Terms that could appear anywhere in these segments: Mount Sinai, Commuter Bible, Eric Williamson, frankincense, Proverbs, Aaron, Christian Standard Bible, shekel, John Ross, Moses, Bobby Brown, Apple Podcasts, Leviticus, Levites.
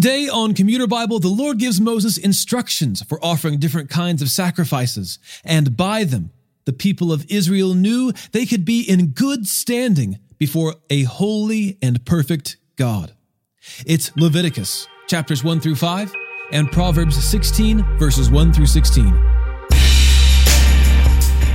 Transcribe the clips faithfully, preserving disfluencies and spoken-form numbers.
Today on Commuter Bible, the Lord gives Moses instructions for offering different kinds of sacrifices, and by them, the people of Israel knew they could be in good standing before a holy and perfect God. It's Leviticus, chapters one through five, and Proverbs sixteen, verses one through sixteen.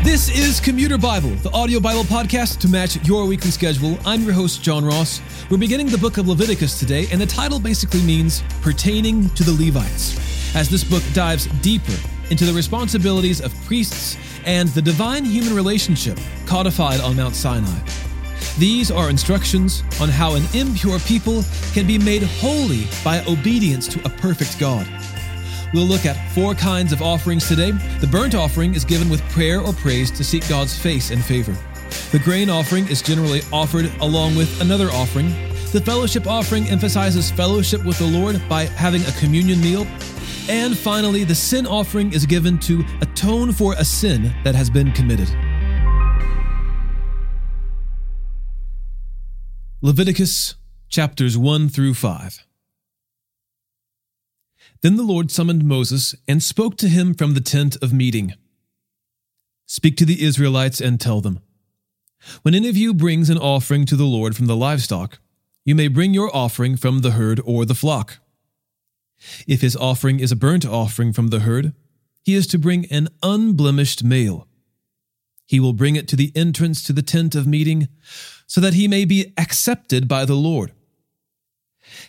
This is Commuter Bible, the audio Bible podcast to match your weekly schedule. I'm your host, John Ross. We're beginning the book of Leviticus today, and the title basically means pertaining to the Levites, as this book dives deeper into the responsibilities of priests and the divine human relationship codified on Mount Sinai. These are instructions on how an impure people can be made holy by obedience to a perfect God. We'll look at four kinds of offerings today. The burnt offering is given with prayer or praise to seek God's face and favor. The grain offering is generally offered along with another offering. The fellowship offering emphasizes fellowship with the Lord by having a communion meal. And finally, the sin offering is given to atone for a sin that has been committed. Leviticus chapters one through five. Then the Lord summoned Moses and spoke to him from the tent of meeting. Speak to the Israelites and tell them, when any of you brings an offering to the Lord from the livestock, you may bring your offering from the herd or the flock. If his offering is a burnt offering from the herd, he is to bring an unblemished male. He will bring it to the entrance to the tent of meeting so that he may be accepted by the Lord.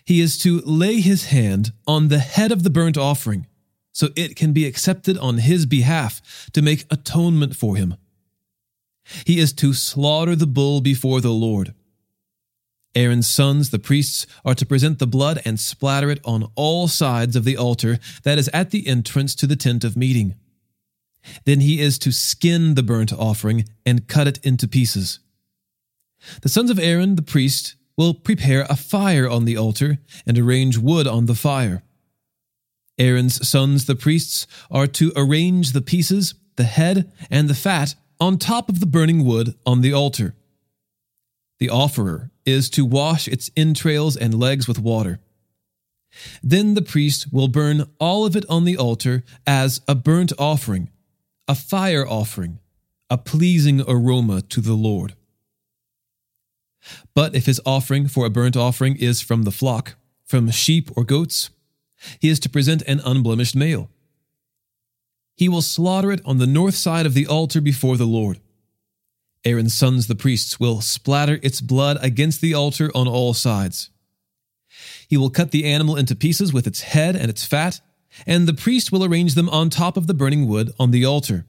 He is to lay his hand on the head of the burnt offering, so it can be accepted on his behalf to make atonement for him. He is to slaughter the bull before the Lord. Aaron's sons, the priests, are to present the blood and splatter it on all sides of the altar that is at the entrance to the tent of meeting. Then he is to skin the burnt offering and cut it into pieces. The sons of Aaron, the priest, will prepare a fire on the altar and arrange wood on the fire. Aaron's sons, the priests, are to arrange the pieces, the head, and the fat on top of the burning wood on the altar. The offerer is to wash its entrails and legs with water. Then the priest will burn all of it on the altar as a burnt offering, a fire offering, a pleasing aroma to the Lord. But if his offering for a burnt offering is from the flock, from sheep or goats, he is to present an unblemished male. He will slaughter it on the north side of the altar before the Lord. Aaron's sons, the priests, will splatter its blood against the altar on all sides. He will cut the animal into pieces with its head and its fat, and the priest will arrange them on top of the burning wood on the altar.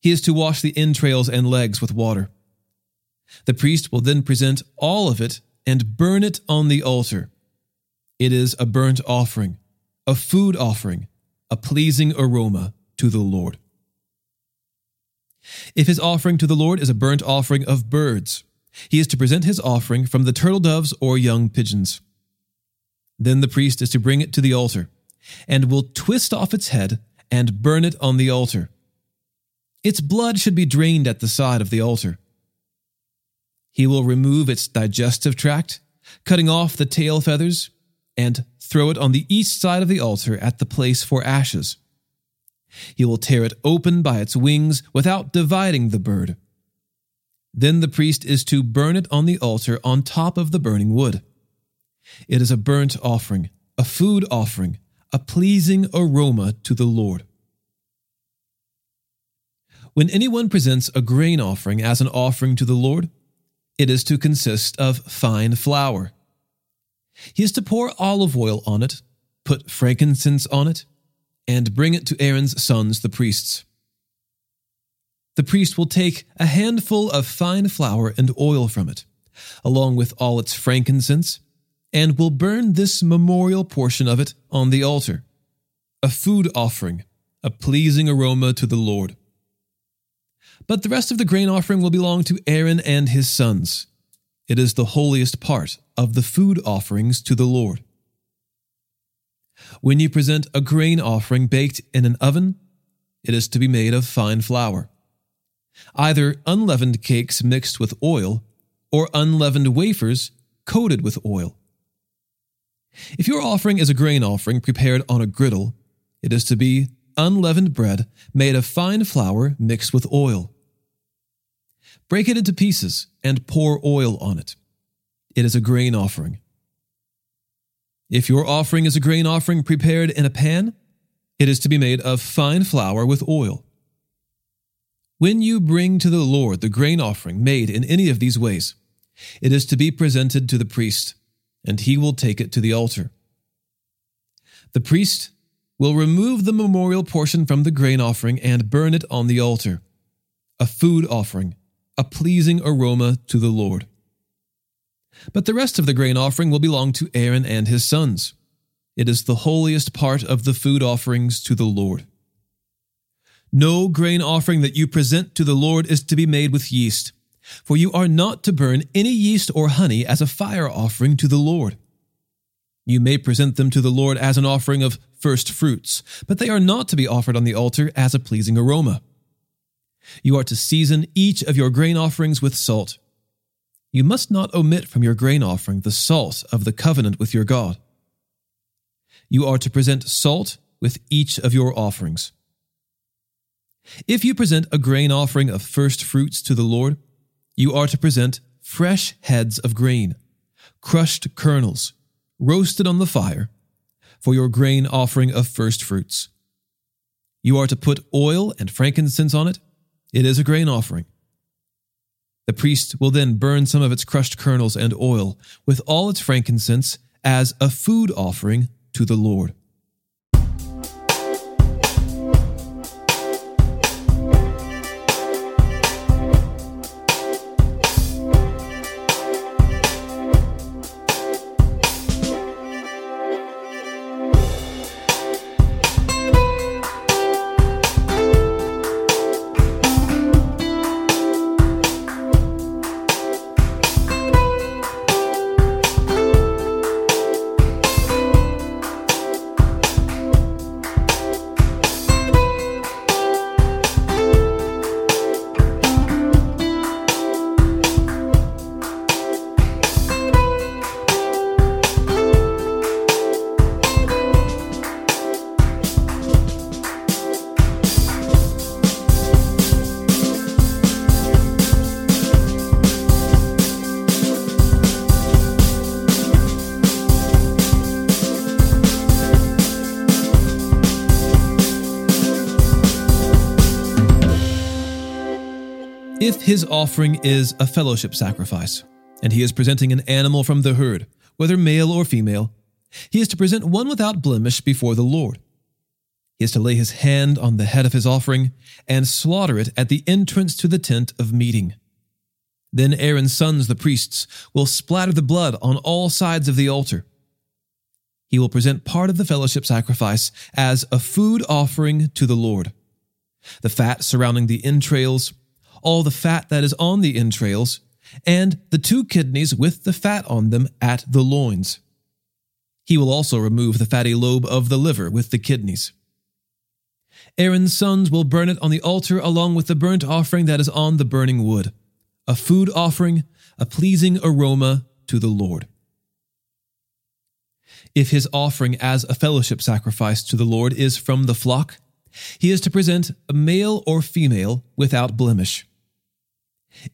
He is to wash the entrails and legs with water. The priest will then present all of it and burn it on the altar. It is a burnt offering, a food offering, a pleasing aroma to the Lord. If his offering to the Lord is a burnt offering of birds, he is to present his offering from the turtle doves or young pigeons. Then the priest is to bring it to the altar and will twist off its head and burn it on the altar. Its blood should be drained at the side of the altar. He will remove its digestive tract, cutting off the tail feathers, and throw it on the east side of the altar at the place for ashes. He will tear it open by its wings without dividing the bird. Then the priest is to burn it on the altar on top of the burning wood. It is a burnt offering, a food offering, a pleasing aroma to the Lord. When anyone presents a grain offering as an offering to the Lord, it is to consist of fine flour. He is to pour olive oil on it, put frankincense on it, and bring it to Aaron's sons, the priests. The priest will take a handful of fine flour and oil from it, along with all its frankincense, and will burn this memorial portion of it on the altar, a food offering, a pleasing aroma to the Lord. But the rest of the grain offering will belong to Aaron and his sons. It is the holiest part of the food offerings to the Lord. When you present a grain offering baked in an oven, it is to be made of fine flour. Either unleavened cakes mixed with oil, or unleavened wafers coated with oil. If your offering is a grain offering prepared on a griddle, it is to be unleavened bread made of fine flour mixed with oil. Break it into pieces and pour oil on it. It is a grain offering. If your offering is a grain offering prepared in a pan, it is to be made of fine flour with oil. When you bring to the Lord the grain offering made in any of these ways, it is to be presented to the priest, and he will take it to the altar. The priest will remove the memorial portion from the grain offering and burn it on the altar, a food offering, a pleasing aroma to the Lord. But the rest of the grain offering will belong to Aaron and his sons. It is the holiest part of the food offerings to the Lord. No grain offering that you present to the Lord is to be made with yeast, for you are not to burn any yeast or honey as a fire offering to the Lord. You may present them to the Lord as an offering of first fruits, but they are not to be offered on the altar as a pleasing aroma. You are to season each of your grain offerings with salt. You must not omit from your grain offering the salt of the covenant with your God. You are to present salt with each of your offerings. If you present a grain offering of first fruits to the Lord, you are to present fresh heads of grain, crushed kernels, roasted on the fire, for your grain offering of first fruits. You are to put oil and frankincense on it. It is a grain offering. The priest will then burn some of its crushed kernels and oil with all its frankincense as a food offering to the Lord. If his offering is a fellowship sacrifice, and he is presenting an animal from the herd, whether male or female, he is to present one without blemish before the Lord. He is to lay his hand on the head of his offering and slaughter it at the entrance to the tent of meeting. Then Aaron's sons, the priests, will splatter the blood on all sides of the altar. He will present part of the fellowship sacrifice as a food offering to the Lord. The fat surrounding the entrails, all the fat that is on the entrails, and the two kidneys with the fat on them at the loins. He will also remove the fatty lobe of the liver with the kidneys. Aaron's sons will burn it on the altar along with the burnt offering that is on the burning wood, a food offering, a pleasing aroma to the Lord. If his offering as a fellowship sacrifice to the Lord is from the flock, he is to present a male or female without blemish.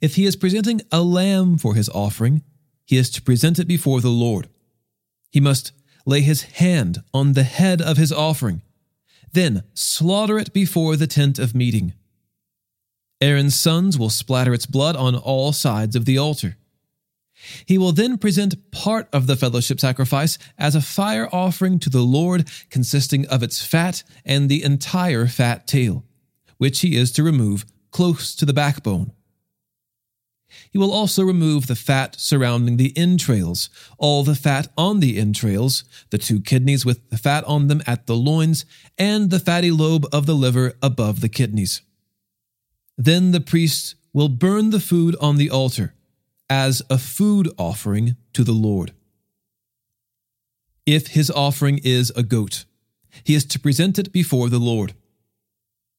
If he is presenting a lamb for his offering, he is to present it before the Lord. He must lay his hand on the head of his offering, then slaughter it before the tent of meeting. Aaron's sons will splatter its blood on all sides of the altar. He will then present part of the fellowship sacrifice as a fire offering to the Lord, consisting of its fat and the entire fat tail, which he is to remove close to the backbone. He will also remove the fat surrounding the entrails, all the fat on the entrails, the two kidneys with the fat on them at the loins, and the fatty lobe of the liver above the kidneys. Then the priest will burn the food on the altar as a food offering to the Lord. If his offering is a goat, he is to present it before the Lord.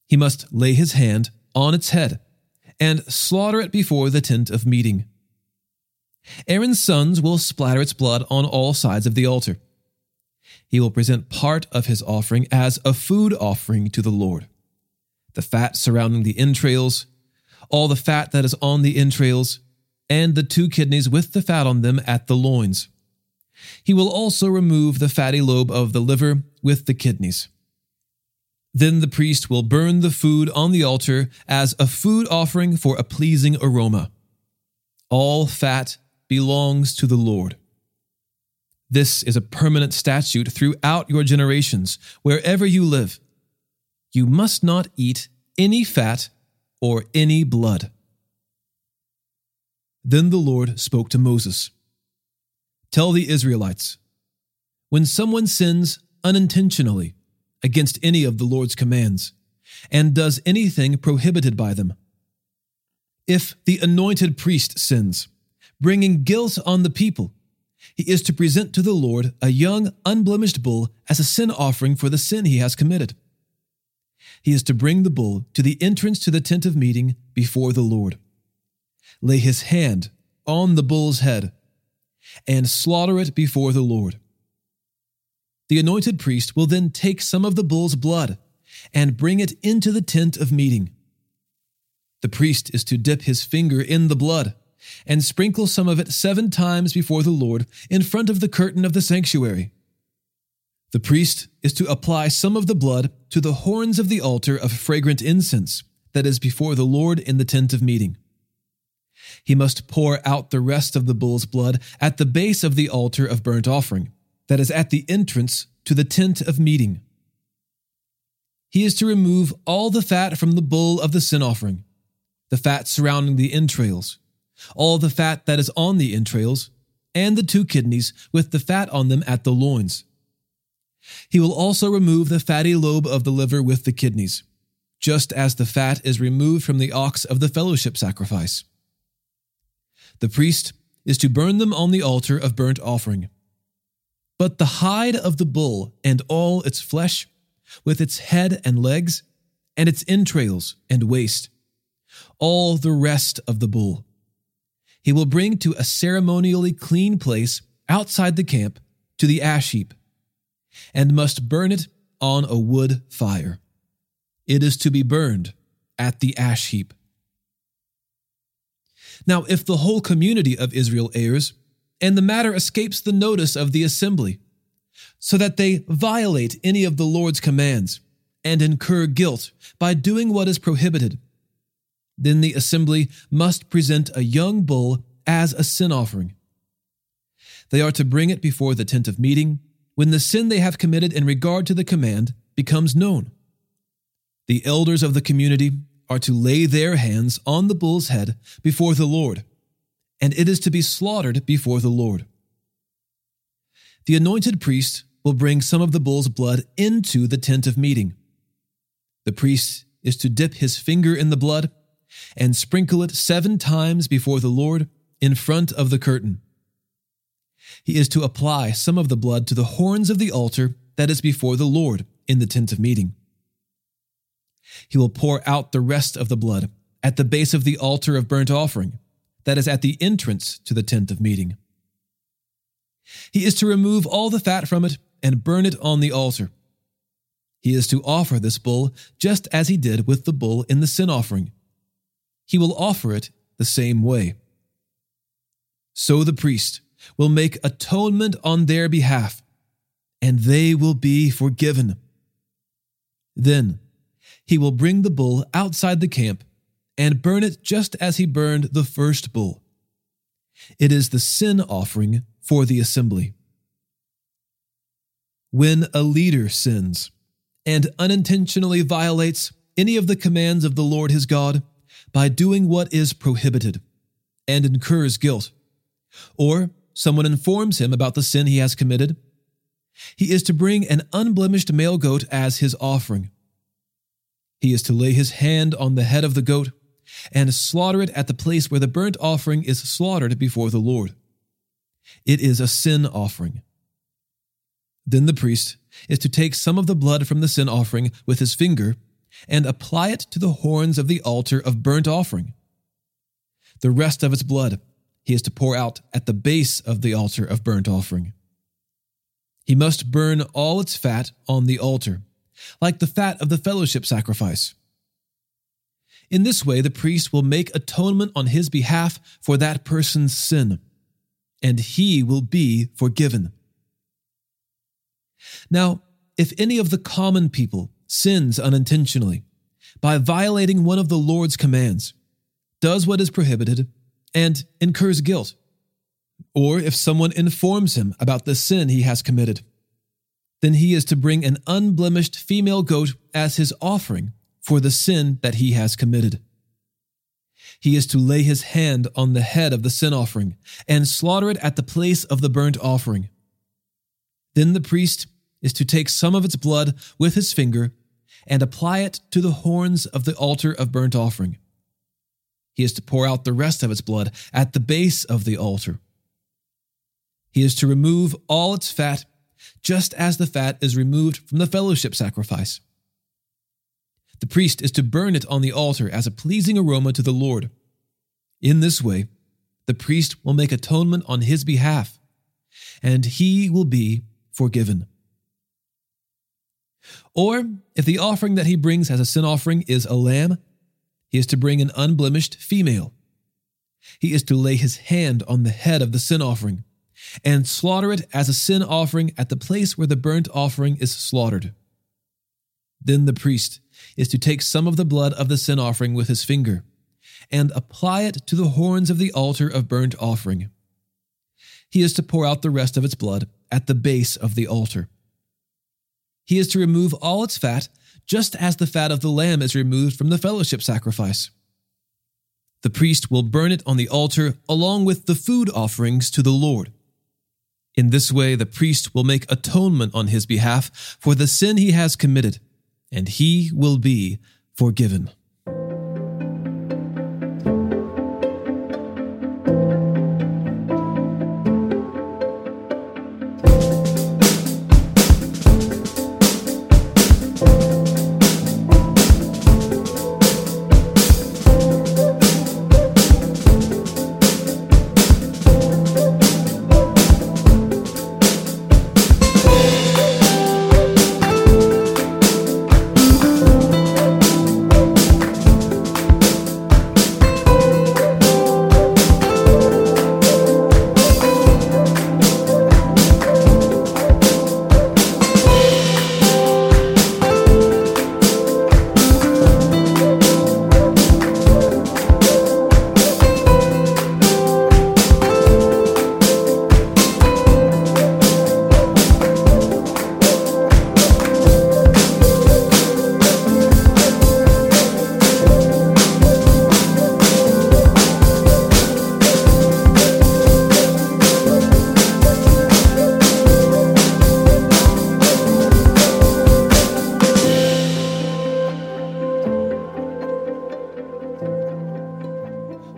He must lay his hand on its head and slaughter it before the tent of meeting. Aaron's sons will splatter its blood on all sides of the altar. He will present part of his offering as a food offering to the Lord. The fat surrounding the entrails, all the fat that is on the entrails, and the two kidneys with the fat on them at the loins. He will also remove the fatty lobe of the liver with the kidneys. Then the priest will burn the food on the altar as a food offering for a pleasing aroma. All fat belongs to the Lord. This is a permanent statute throughout your generations, wherever you live. You must not eat any fat or any blood. Then the Lord spoke to Moses. Tell the Israelites, when someone sins unintentionally against any of the Lord's commands and does anything prohibited by them, if the anointed priest sins, bringing guilt on the people, he is to present to the Lord a young, unblemished bull as a sin offering for the sin he has committed. He is to bring the bull to the entrance to the tent of meeting before the Lord, lay his hand on the bull's head, and slaughter it before the Lord. The anointed priest will then take some of the bull's blood and bring it into the tent of meeting. The priest is to dip his finger in the blood and sprinkle some of it seven times before the Lord in front of the curtain of the sanctuary. The priest is to apply some of the blood to the horns of the altar of fragrant incense that is before the Lord in the tent of meeting. He must pour out the rest of the bull's blood at the base of the altar of burnt offering, that is at the entrance to the tent of meeting. He is to remove all the fat from the bull of the sin offering, the fat surrounding the entrails, all the fat that is on the entrails, and the two kidneys with the fat on them at the loins. He will also remove the fatty lobe of the liver with the kidneys, just as the fat is removed from the ox of the fellowship sacrifice. The priest is to burn them on the altar of burnt offering. But the hide of the bull and all its flesh, with its head and legs, and its entrails and waist, all the rest of the bull, he will bring to a ceremonially clean place outside the camp to the ash heap, and must burn it on a wood fire. It is to be burned at the ash heap. Now, if the whole community of Israel errs, and the matter escapes the notice of the assembly, so that they violate any of the Lord's commands and incur guilt by doing what is prohibited, then the assembly must present a young bull as a sin offering. They are to bring it before the tent of meeting when the sin they have committed in regard to the command becomes known. The elders of the community are to lay their hands on the bull's head before the Lord, and it is to be slaughtered before the Lord. The anointed priest will bring some of the bull's blood into the tent of meeting. The priest is to dip his finger in the blood and sprinkle it seven times before the Lord in front of the curtain. He is to apply some of the blood to the horns of the altar that is before the Lord in the tent of meeting. He will pour out the rest of the blood at the base of the altar of burnt offering, that is at the entrance to the tent of meeting. He is to remove all the fat from it and burn it on the altar. He is to offer this bull just as he did with the bull in the sin offering. He will offer it the same way. So the priest will make atonement on their behalf, and they will be forgiven. Then he will bring the bull outside the camp and burn it just as he burned the first bull. It is the sin offering for the assembly. When a leader sins and unintentionally violates any of the commands of the Lord his God by doing what is prohibited and incurs guilt, or someone informs him about the sin he has committed, he is to bring an unblemished male goat as his offering. He is to lay his hand on the head of the goat and slaughter it at the place where the burnt offering is slaughtered before the Lord. It is a sin offering. Then the priest is to take some of the blood from the sin offering with his finger and apply it to the horns of the altar of burnt offering. The rest of its blood he is to pour out at the base of the altar of burnt offering. He must burn all its fat on the altar, like the fat of the fellowship sacrifice. In this way, the priest will make atonement on his behalf for that person's sin, and he will be forgiven. Now, if any of the common people sins unintentionally, by violating one of the Lord's commands, does what is prohibited, and incurs guilt, or if someone informs him about the sin he has committed, then he is to bring an unblemished female goat as his offering for the sin that he has committed. He is to lay his hand on the head of the sin offering and slaughter it at the place of the burnt offering. Then the priest is to take some of its blood with his finger and apply it to the horns of the altar of burnt offering. He is to pour out the rest of its blood at the base of the altar. He is to remove all its fat, just as the fat is removed from the fellowship sacrifice. The priest is to burn it on the altar as a pleasing aroma to the Lord. In this way, the priest will make atonement on his behalf, and he will be forgiven. Or, if the offering that he brings as a sin offering is a lamb, he is to bring an unblemished female. He is to lay his hand on the head of the sin offering and slaughter it as a sin offering at the place where the burnt offering is slaughtered. Then the priest is to take some of the blood of the sin offering with his finger and apply it to the horns of the altar of burnt offering. He is to pour out the rest of its blood at the base of the altar. He is to remove all its fat, just as the fat of the lamb is removed from the fellowship sacrifice. The priest will burn it on the altar along with the food offerings to the Lord. In this way, the priest will make atonement on his behalf for the sin he has committed, and he will be forgiven.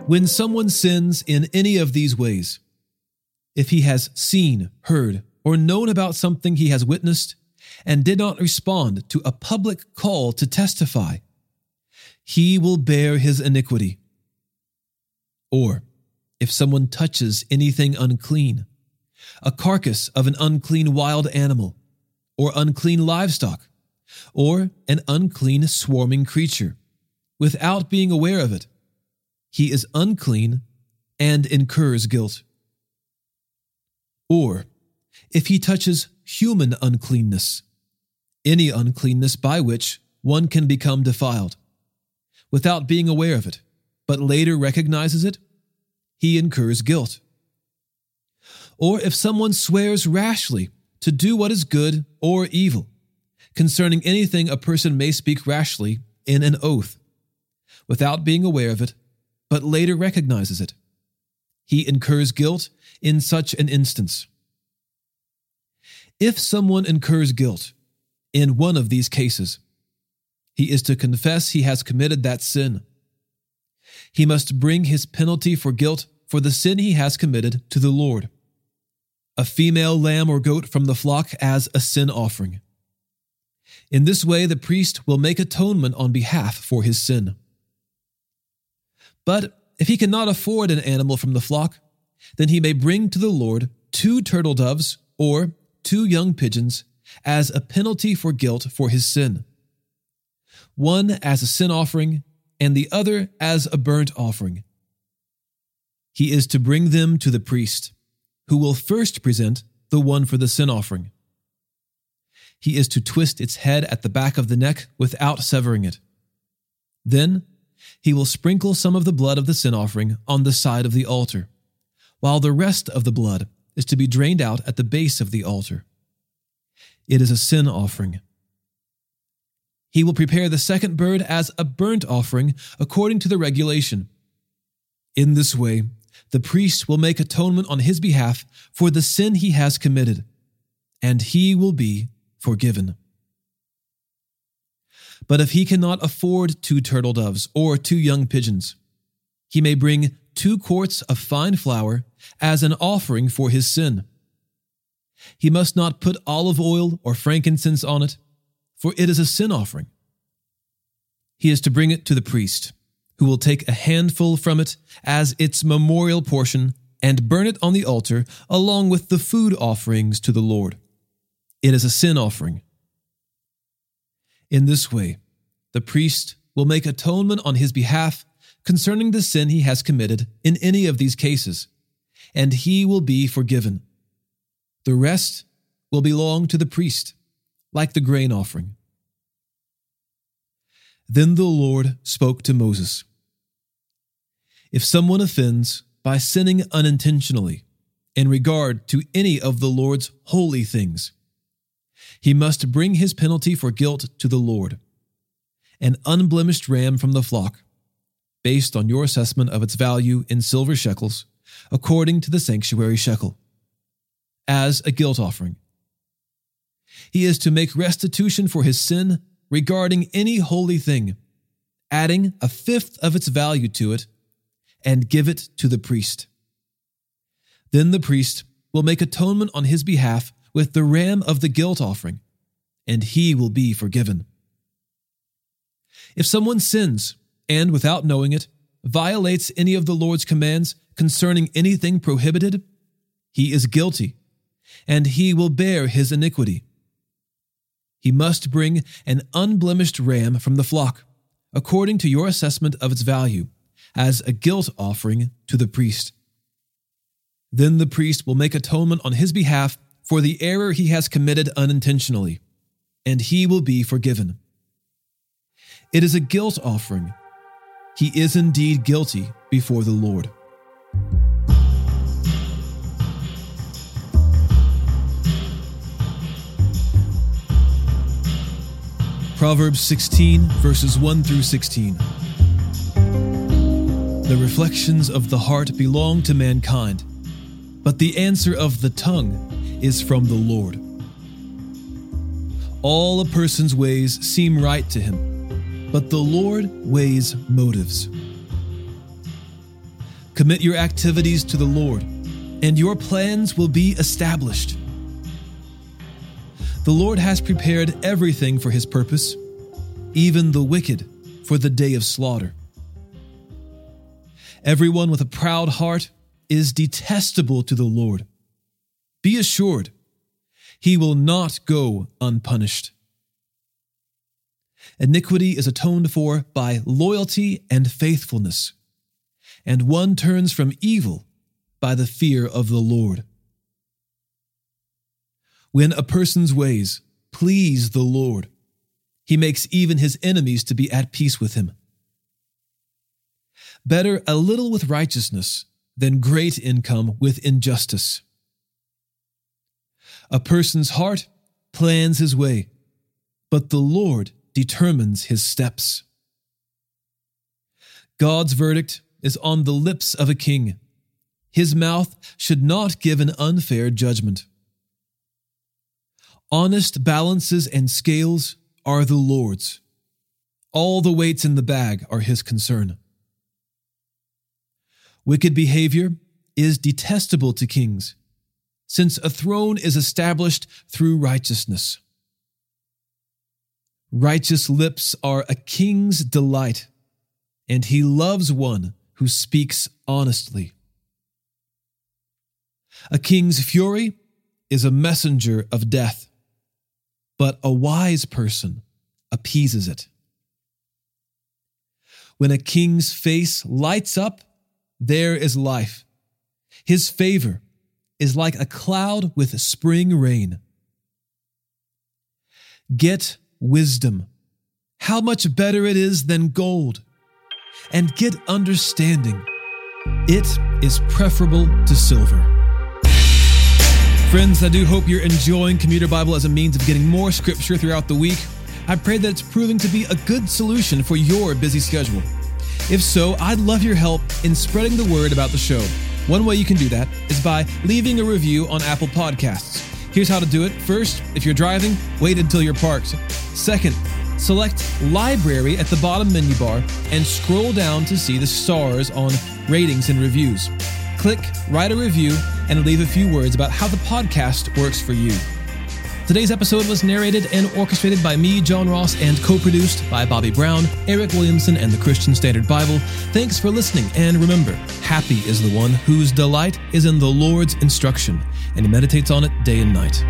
When someone sins in any of these ways, if he has seen, heard, or known about something he has witnessed and did not respond to a public call to testify, he will bear his iniquity. Or, if someone touches anything unclean, a carcass of an unclean wild animal, or unclean livestock, or an unclean swarming creature, without being aware of it, he is unclean and incurs guilt. Or, if he touches human uncleanness, any uncleanness by which one can become defiled, without being aware of it, but later recognizes it, he incurs guilt. Or if someone swears rashly to do what is good or evil, concerning anything a person may speak rashly in an oath, without being aware of it, but later recognizes it, he incurs guilt in such an instance. If someone incurs guilt in one of these cases, he is to confess he has committed that sin. He must bring his penalty for guilt for the sin he has committed to the Lord, a female lamb or goat from the flock as a sin offering. In this way, the priest will make atonement on behalf for his sin. But if he cannot afford an animal from the flock, then he may bring to the Lord two turtle doves or two young pigeons as a penalty for guilt for his sin, one as a sin offering and the other as a burnt offering. He is to bring them to the priest, who will first present the one for the sin offering. He is to twist its head at the back of the neck without severing it. Then he will sprinkle some of the blood of the sin offering on the side of the altar, while the rest of the blood is to be drained out at the base of the altar. It is a sin offering. He will prepare the second bird as a burnt offering according to the regulation. In this way, the priest will make atonement on his behalf for the sin he has committed, and he will be forgiven. But if he cannot afford two turtle doves or two young pigeons, he may bring two quarts of fine flour as an offering for his sin. He must not put olive oil or frankincense on it, for it is a sin offering. He is to bring it to the priest, who will take a handful from it as its memorial portion and burn it on the altar along with the food offerings to the Lord. It is a sin offering. In this way, the priest will make atonement on his behalf concerning the sin he has committed in any of these cases, and he will be forgiven. The rest will belong to the priest, like the grain offering. Then the Lord spoke to Moses. If someone offends by sinning unintentionally in regard to any of the Lord's holy things, he must bring his penalty for guilt to the Lord, an unblemished ram from the flock, based on your assessment of its value in silver shekels, according to the sanctuary shekel, as a guilt offering. He is to make restitution for his sin regarding any holy thing, adding a fifth of its value to it, and give it to the priest. Then the priest will make atonement on his behalf with the ram of the guilt offering, and he will be forgiven. If someone sins and, without knowing it, violates any of the Lord's commands concerning anything prohibited, he is guilty, and he will bear his iniquity. He must bring an unblemished ram from the flock, according to your assessment of its value, as a guilt offering to the priest. Then the priest will make atonement on his behalf for the error he has committed unintentionally, and he will be forgiven. It is a guilt offering. He is indeed guilty before the Lord. Proverbs sixteen, verses one through sixteen. The reflections of the heart belong to mankind, but the answer of the tongue is from the Lord. All a person's ways seem right to him, but the Lord weighs motives. Commit your activities to the Lord, and your plans will be established. The Lord has prepared everything for his purpose, even the wicked for the day of slaughter. Everyone with a proud heart is detestable to the Lord. Be assured, he will not go unpunished. Iniquity is atoned for by loyalty and faithfulness, and one turns from evil by the fear of the Lord. When a person's ways please the Lord, he makes even his enemies to be at peace with him. Better a little with righteousness than great income with injustice. A person's heart plans his way, but the Lord determines his steps. God's verdict is on the lips of a king. His mouth should not give an unfair judgment. Honest balances and scales are the Lord's. All the weights in the bag are his concern. Wicked behavior is detestable to kings, since a throne is established through righteousness. Righteous lips are a king's delight, and he loves one who speaks honestly. A king's fury is a messenger of death, but a wise person appeases it. When a king's face lights up, there is life. His favor is like a cloud with spring rain. Get wisdom. How much better it is than gold. And get understanding. It is preferable to silver. Friends, I do hope you're enjoying Commuter Bible as a means of getting more scripture throughout the week. I pray that it's proving to be a good solution for your busy schedule. If so, I'd love your help in spreading the word about the show. One way you can do that is by leaving a review on Apple Podcasts. Here's how to do it. First, if you're driving, wait until you're parked. Second, select Library at the bottom menu bar and scroll down to see the stars on ratings and reviews. Click, write a review, and leave a few words about how the podcast works for you. Today's episode was narrated and orchestrated by me, John Ross, and co-produced by Bobby Brown, Eric Williamson, and the Christian Standard Bible. Thanks for listening, and remember, happy is the one whose delight is in the Lord's instruction, and he meditates on it day and night.